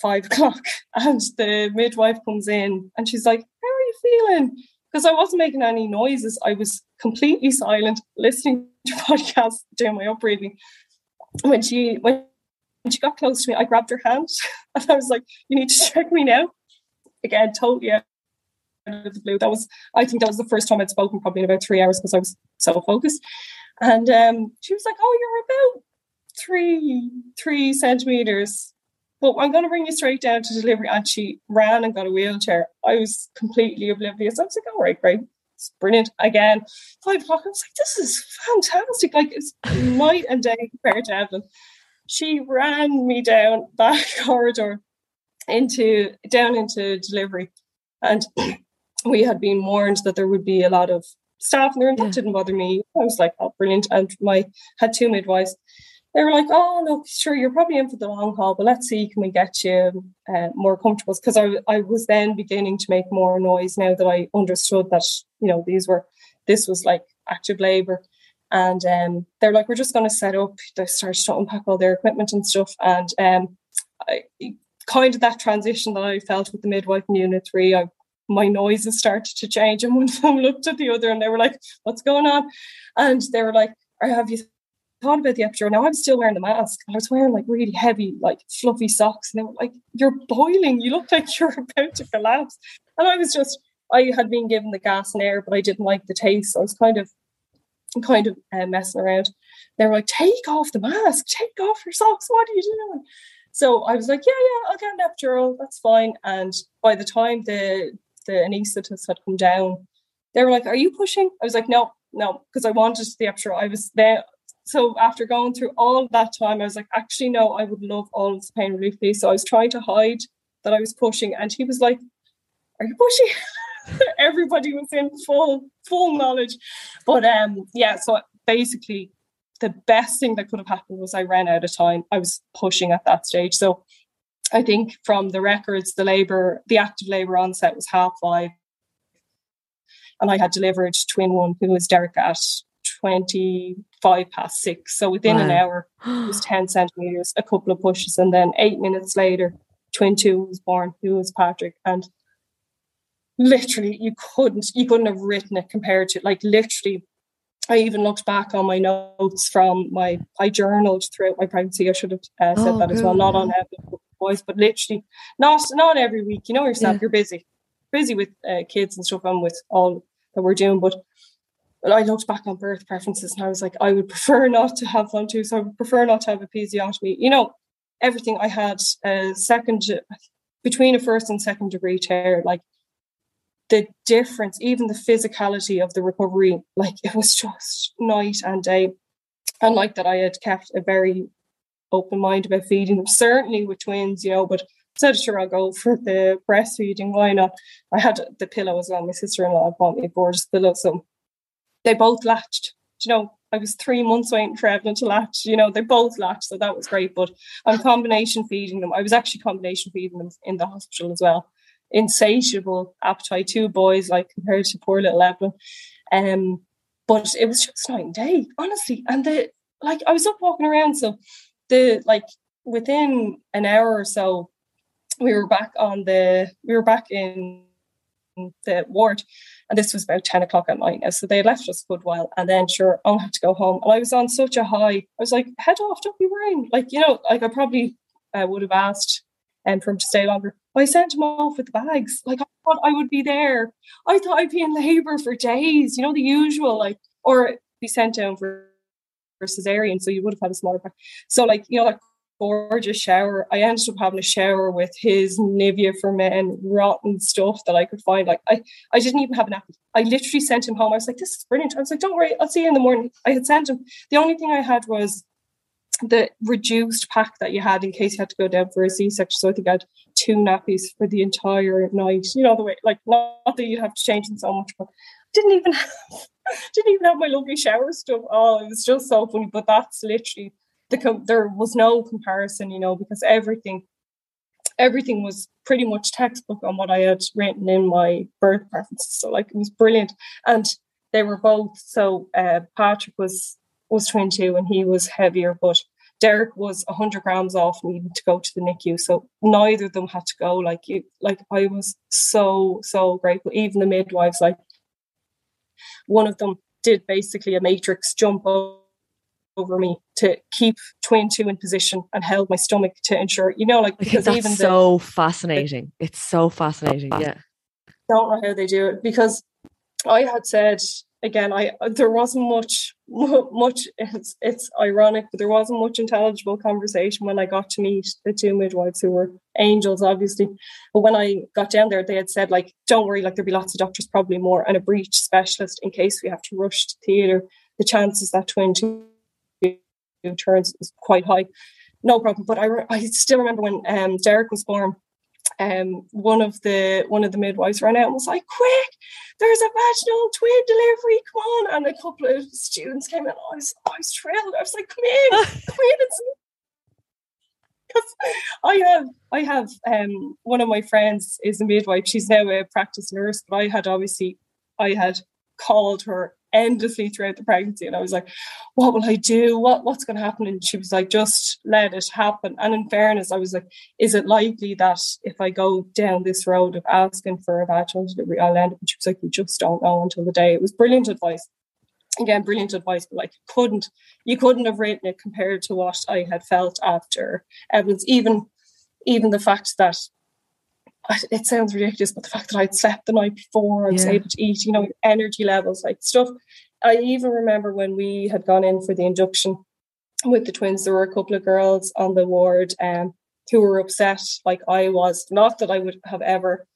five o'clock and the midwife comes in and she's like, how are you feeling? Because I wasn't making any noises. I was completely silent, listening to podcasts, doing my up breathing. When she, when she got close to me, I grabbed her hand and I was like, you need to check me now. Again, totally out of the blue. That was, I think that was the first time I'd spoken probably in about three hours because I was so focused. And um, she was like, oh, you're about three, three centimetres. But I'm going to bring you straight down to delivery. And she ran and got a wheelchair. I was completely oblivious. I was like, all right, great. It's brilliant. Again, five o'clock. I was like, this is fantastic. Like, it's night and day compared to Evelyn. She ran me down that corridor into down into delivery. And we had been warned that there would be a lot of staff in there. And that yeah. didn't bother me. I was like, oh, brilliant. And my had two midwives. They were like, oh, look, sure, you're probably in for the long haul, but let's see, can we get you uh, more comfortable? Because I, I was then beginning to make more noise now that I understood that, you know, these were, this was like active labour. And um, they're like, we're just going to set up. They started to unpack all their equipment and stuff. And um, I, kind of that transition that I felt with the midwife in Unit three, I, my noises started to change. And one of them looked at the other and they were like, what's going on? And they were like, I have you... thought about the epidural. Now I'm still wearing the mask and I was wearing like really heavy, like fluffy socks, and they were like, you're boiling, you look like you're about to collapse. And I was just, I had been given the gas and air, but I didn't like the taste, so I was kind of kind of uh, messing around. They were like, take off the mask, take off your socks, what are you doing? So I was like, yeah yeah I'll get an epidural, that's fine. And by the time the the anaesthetist had come down, they were like, are you pushing? I was like, no no, because I wanted the epidural. I was there. So after going through all that time, I was like, actually, no, I would love all of this pain relief, please. So I was trying to hide that I was pushing. And he was like, are you pushing? Everybody was in full, full knowledge. But um, yeah, so basically the best thing that could have happened was I ran out of time. I was pushing at that stage. So I think from the records, the labour, the active labour onset was half five. And I had delivered twin one, who was Derek, at twenty-five past six. So within wow. an hour, it was ten centimetres, a couple of pushes, and then eight minutes later, twin two was born, who was Patrick. And literally, you couldn't, you couldn't have written it compared to, like, literally, I even looked back on my notes from my, I journaled throughout my pregnancy. I should have uh, said oh, that as well, not on Evelyn, boys, but literally not not every week. You know yourself, yeah. You're busy, busy with uh, kids and stuff and with all that we're doing. But I looked back on birth preferences and I was like, I would prefer not to have one too. So I would prefer not to have a episiotomy. You know, everything I had a second, between a first and second degree tear, like the difference, even the physicality of the recovery, like it was just night and day. And like that, I had kept a very open mind about feeding them, certainly with twins, you know, but said, sure, I'll go for the breastfeeding. Why not? I had the pillow as well. My sister-in-law bought me a gorgeous pillow. So they both latched. You know, I was three months waiting for Evelyn to latch. You know, they both latched, so that was great. But I'm combination feeding them. I was actually combination feeding them in the hospital as well. Insatiable appetite, two boys, like, compared to poor little Evelyn. Um, but it was just night and day, honestly. And the like, I was up walking around, so the like within an hour or so, we were back on the we were back in. the ward, and this was about ten o'clock at night now, so they had left us a good while. And then sure, I'll have to go home, and I was on such a high. I was like, head off, don't be worrying, like, you know, like I probably uh, would have asked and um, for him to stay longer. I sent him off with the bags. Like, I thought I would be there, I thought I'd be in labour for days, you know, the usual, like, or be sent down for, for cesarean, so you would have had a smaller pack. So like, you know, like gorgeous shower. I ended up having a shower with his Nivea for men rotten stuff that I could find. Like, I, I didn't even have an apple. I literally sent him home. I was like, this is brilliant. I was like, don't worry, I'll see you in the morning. I had sent him. The only thing I had was the reduced pack that you had in case you had to go down for a C-section. So I think I had two nappies for the entire night. You know, the way, like, not that you'd have to change them so much, but didn't even have, didn't even have my lovely shower stuff. Oh, it was just so funny. But that's literally The, there was no comparison, you know, because everything everything was pretty much textbook on what I had written in my birth preferences. So like, it was brilliant. And they were both, so uh, Patrick was was twenty-two and he was heavier, but Derek was one hundred grams off needing to go to the N I C U, so neither of them had to go. Like, it, like I was so so grateful. Even the midwives, like, one of them did basically a matrix jump over over me to keep twin two in position and held my stomach to ensure, you know, like, because that's even the, so fascinating. It's so fascinating. Yeah. Don't know how they do it, because I had said, again, I there wasn't much, much, it's, it's ironic, but there wasn't much intelligible conversation when I got to meet the two midwives, who were angels, obviously. But when I got down there, they had said, like, don't worry, like, there'll be lots of doctors, probably more, and a breech specialist in case we have to rush to theatre. The chances that twin two turns is quite high, no problem. But I, re- I still remember when um, Derek was born, um, one of the one of the midwives ran out and was like, quick, there's a vaginal twin delivery, come on. And a couple of students came in. I was, I was thrilled. I was like, come in, come in and see. Because I have, I have um, one of my friends is a midwife, she's now a practice nurse, but I had obviously, I had called her endlessly throughout the pregnancy, and I was like, what will I do, what what's going to happen? And she was like, just let it happen. And in fairness, I was like, is it likely that if I go down this road of asking for a vaginal delivery, I'll end up? And she was like, you just don't know until the day. It was brilliant advice, again, brilliant advice, but like, couldn't you couldn't have written it compared to what I had felt after Evelyn's. even even the fact that, it sounds ridiculous, but the fact that I'd slept the night before, I was yeah. able to eat, you know, energy levels, like stuff. I even remember when we had gone in for the induction with the twins, there were a couple of girls on the ward um, who were upset, like I was. Not that I would have ever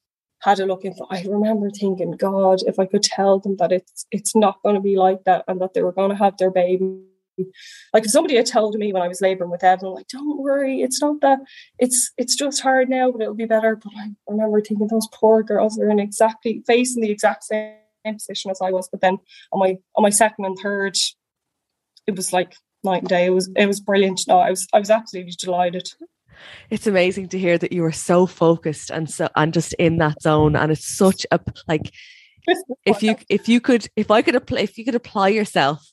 had a look in, but I remember thinking, God, if I could tell them that it's it's not going to be like that, and that they were going to have their baby. Like, if somebody had told me when I was labouring with Evelyn, like, don't worry, it's not that, it's it's just hard now, but it'll be better. But I remember thinking, those poor girls are in exactly facing the exact same position as I was. But then on my on my second and third, it was like night and day. It was it was brilliant. No, I was I was absolutely delighted. It's amazing to hear that you were so focused and so and just in that zone. And it's such a like, if you if you could if I could apply if you could apply yourself.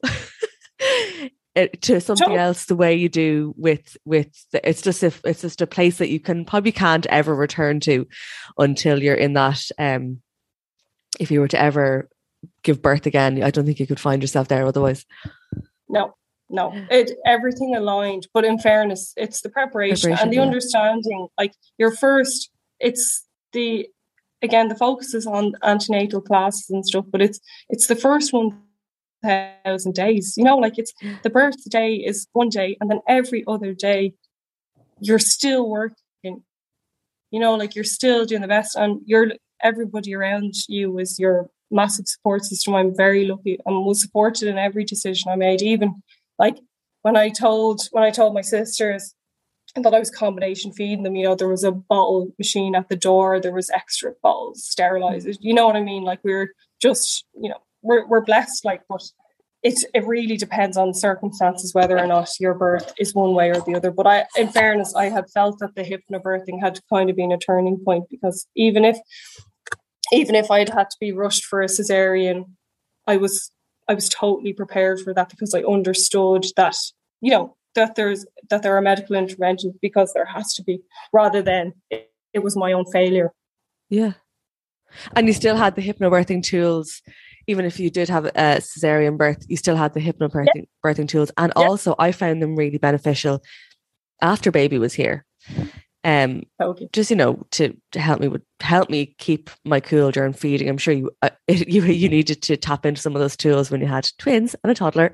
It, to something else the way you do with with the, it's just if it's just a place that you can probably can't ever return to until you're in that um if you were to ever give birth again, I don't think you could find yourself there otherwise. no No, it everything aligned. But in fairness, it's the preparation, preparation and the yeah. understanding. Like your first, it's the again the focus is on antenatal classes and stuff, but it's it's the first one thousand days. You know, like it's the birthday is one day, and then every other day you're still working. You know, like you're still doing the best, and you're everybody around you is your massive support system. I'm very lucky and was supported in every decision I made, even. Like when I told when I told my sisters that I was combination feeding them, you know, there was a bottle machine at the door, there was extra bottles, sterilizers. You know what I mean? Like we're just, you know, we're we're blessed. Like, but it's it really depends on circumstances whether or not your birth is one way or the other. But I, in fairness, I had felt that the hypnobirthing had kind of been a turning point, because even if even if I'd had to be rushed for a cesarean, I was. I was totally prepared for that, because I understood that, you know, that there's that there are medical interventions, because there has to be, rather than it, it was my own failure. Yeah. And you still had the hypnobirthing tools, even if you did have a cesarean birth, you still had the hypnobirthing yeah. birthing tools. And yeah. also I found them really beneficial after baby was here. Um, okay. Just, you know, to, to help me with help me keep my cool during feeding. I'm sure you uh, you you needed to tap into some of those tools when you had twins and a toddler.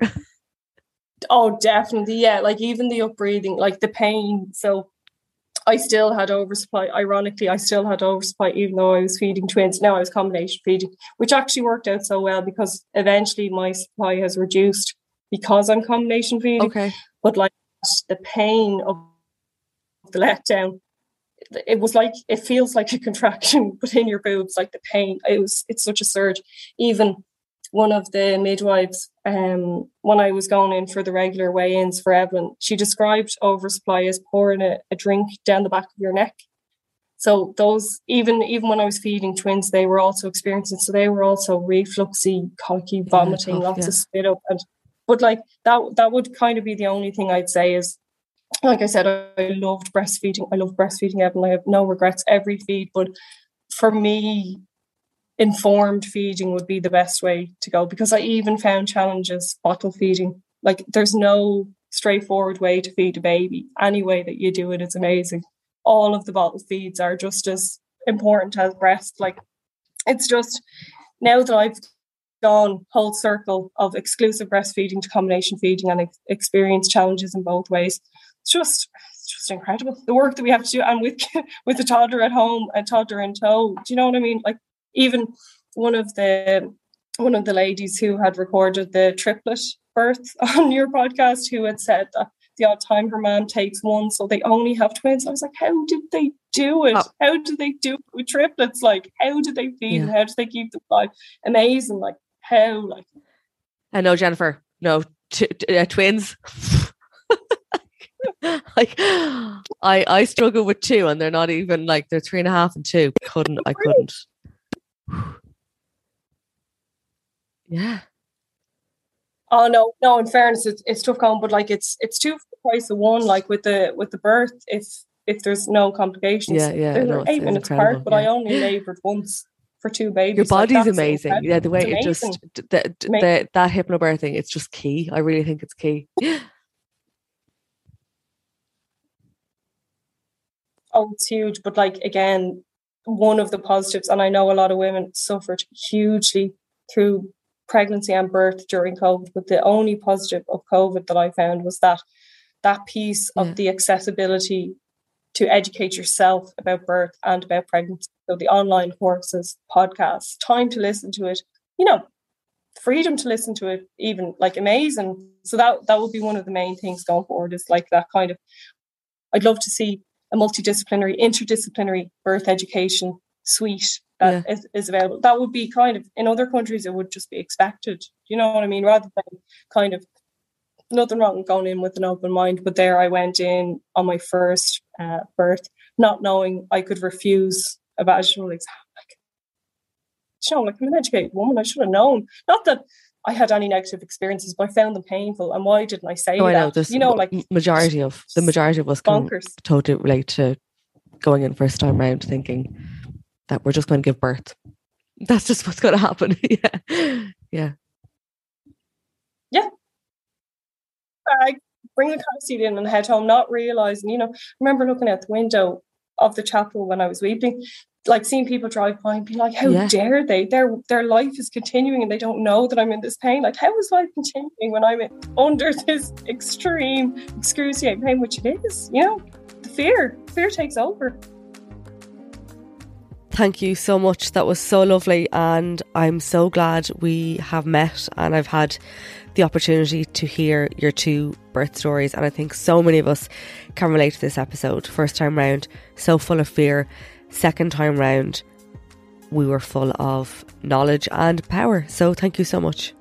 Oh, definitely, yeah. Like even the upbreathing, like the pain. So I still had oversupply. Ironically, I still had oversupply, even though I was feeding twins. Now I was combination feeding, which actually worked out so well, because eventually my supply has reduced because I'm combination feeding. Okay, but like the pain of the letdown, it was like it feels like a contraction within your boobs, like the pain, it was it's such a surge. Even one of the midwives, um when I was going in for the regular weigh-ins for Evelyn, she described oversupply as pouring a, a drink down the back of your neck. So those, even even when I was feeding twins, they were also experiencing, so they were also refluxy, cocky, vomiting, yeah, tough, lots yeah. of spit up, and but like that that would kind of be the only thing I'd say is, like I said, I loved breastfeeding. I love breastfeeding, Evelyn. I have no regrets every feed. But for me, informed feeding would be the best way to go, because I even found challenges bottle feeding. Like there's no straightforward way to feed a baby. Any way that you do it is amazing. All of the bottle feeds are just as important as breast. Like it's just now that I've gone whole circle of exclusive breastfeeding to combination feeding and ex- experience challenges in both ways. Just, it's just incredible the work that we have to do, and with with a toddler at home and toddler in tow. Do you know what I mean? Like even one of the one of the ladies who had recorded the triplet birth on your podcast, who had said that the odd time her mom takes one, so they only have twins. I was like, how did they do it? Oh. How did they do it with triplets? Like, how did they feed? Yeah. How did they keep them alive? Amazing! Like how? Like I know, Jennifer. No t- t- uh, twins. Like I I struggle with two, and they're not even like they're three and a half and two. Couldn't I couldn't. Yeah. Oh no, no, in fairness, it's it's tough going, but like it's it's two for the price of one, like with the with the birth, if if there's no complications. Yeah, yeah. They're no, eight minutes apart, but yeah. I only laboured once for two babies. Your body's like, amazing. Incredible. Yeah, the way it just the, the, the, that hypnobirthing, it's just key. I really think it's key. Oh, it's huge. But like, again, one of the positives, and I know a lot of women suffered hugely through pregnancy and birth during COVID, but the only positive of COVID that I found was that that piece of yeah. the accessibility to educate yourself about birth and about pregnancy. So the online courses, podcasts, time to listen to it, you know, freedom to listen to it, even like amazing. So that, that would be one of the main things going forward, is like that kind of, I'd love to see a multidisciplinary, interdisciplinary birth education suite that yeah. is, is available. That would be kind of, in other countries, it would just be expected. You know what I mean? Rather than kind of, nothing wrong with going in with an open mind, but there I went in on my first uh, birth, not knowing I could refuse a vaginal exam. Like, you know, like I'm an educated woman, I should have known. Not that I had any negative experiences, but I found them painful. And why didn't I say oh, that? I know, you know, like majority of the majority of us can totally relate to going in first time round thinking that we're just going to give birth. That's just what's going to happen. yeah, yeah, yeah. bag, bring the car seat in and head home, not realising, you know, I remember looking out the window of the chapel when I was weeping, like seeing people drive by and be like, how yeah. dare they? Their their life is continuing and they don't know that I'm in this pain. Like, how is life continuing when I'm under this extreme, excruciating pain, which it is, you know? The fear, fear takes over. Thank you so much. That was so lovely. And I'm so glad we have met and I've had the opportunity to hear your two birth stories. And I think so many of us can relate to this episode. First time round, so full of fear. Second time round, we were full of knowledge and power. So thank you so much.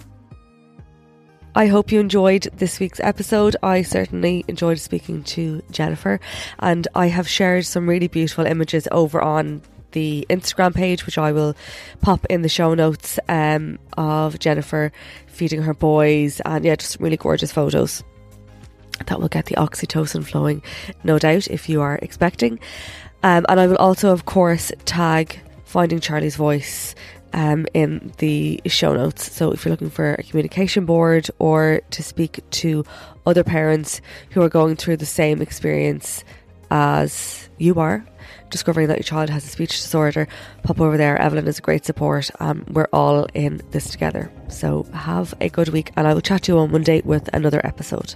I hope you enjoyed this week's episode. I certainly enjoyed speaking to Jennifer, and I have shared some really beautiful images over on the Instagram page, which I will pop in the show notes, um, of Jennifer feeding her boys, and yeah, just really gorgeous photos that will get the oxytocin flowing, no doubt, if you are expecting. Um, and I will also, of course, tag Finding Charlie's Voice um, in the show notes. So if you're looking for a communication board or to speak to other parents who are going through the same experience as you are, discovering that your child has a speech disorder, pop over there. Evelyn is a great support. Um, we're all in this together. So have a good week, and I will chat to you on Monday with another episode.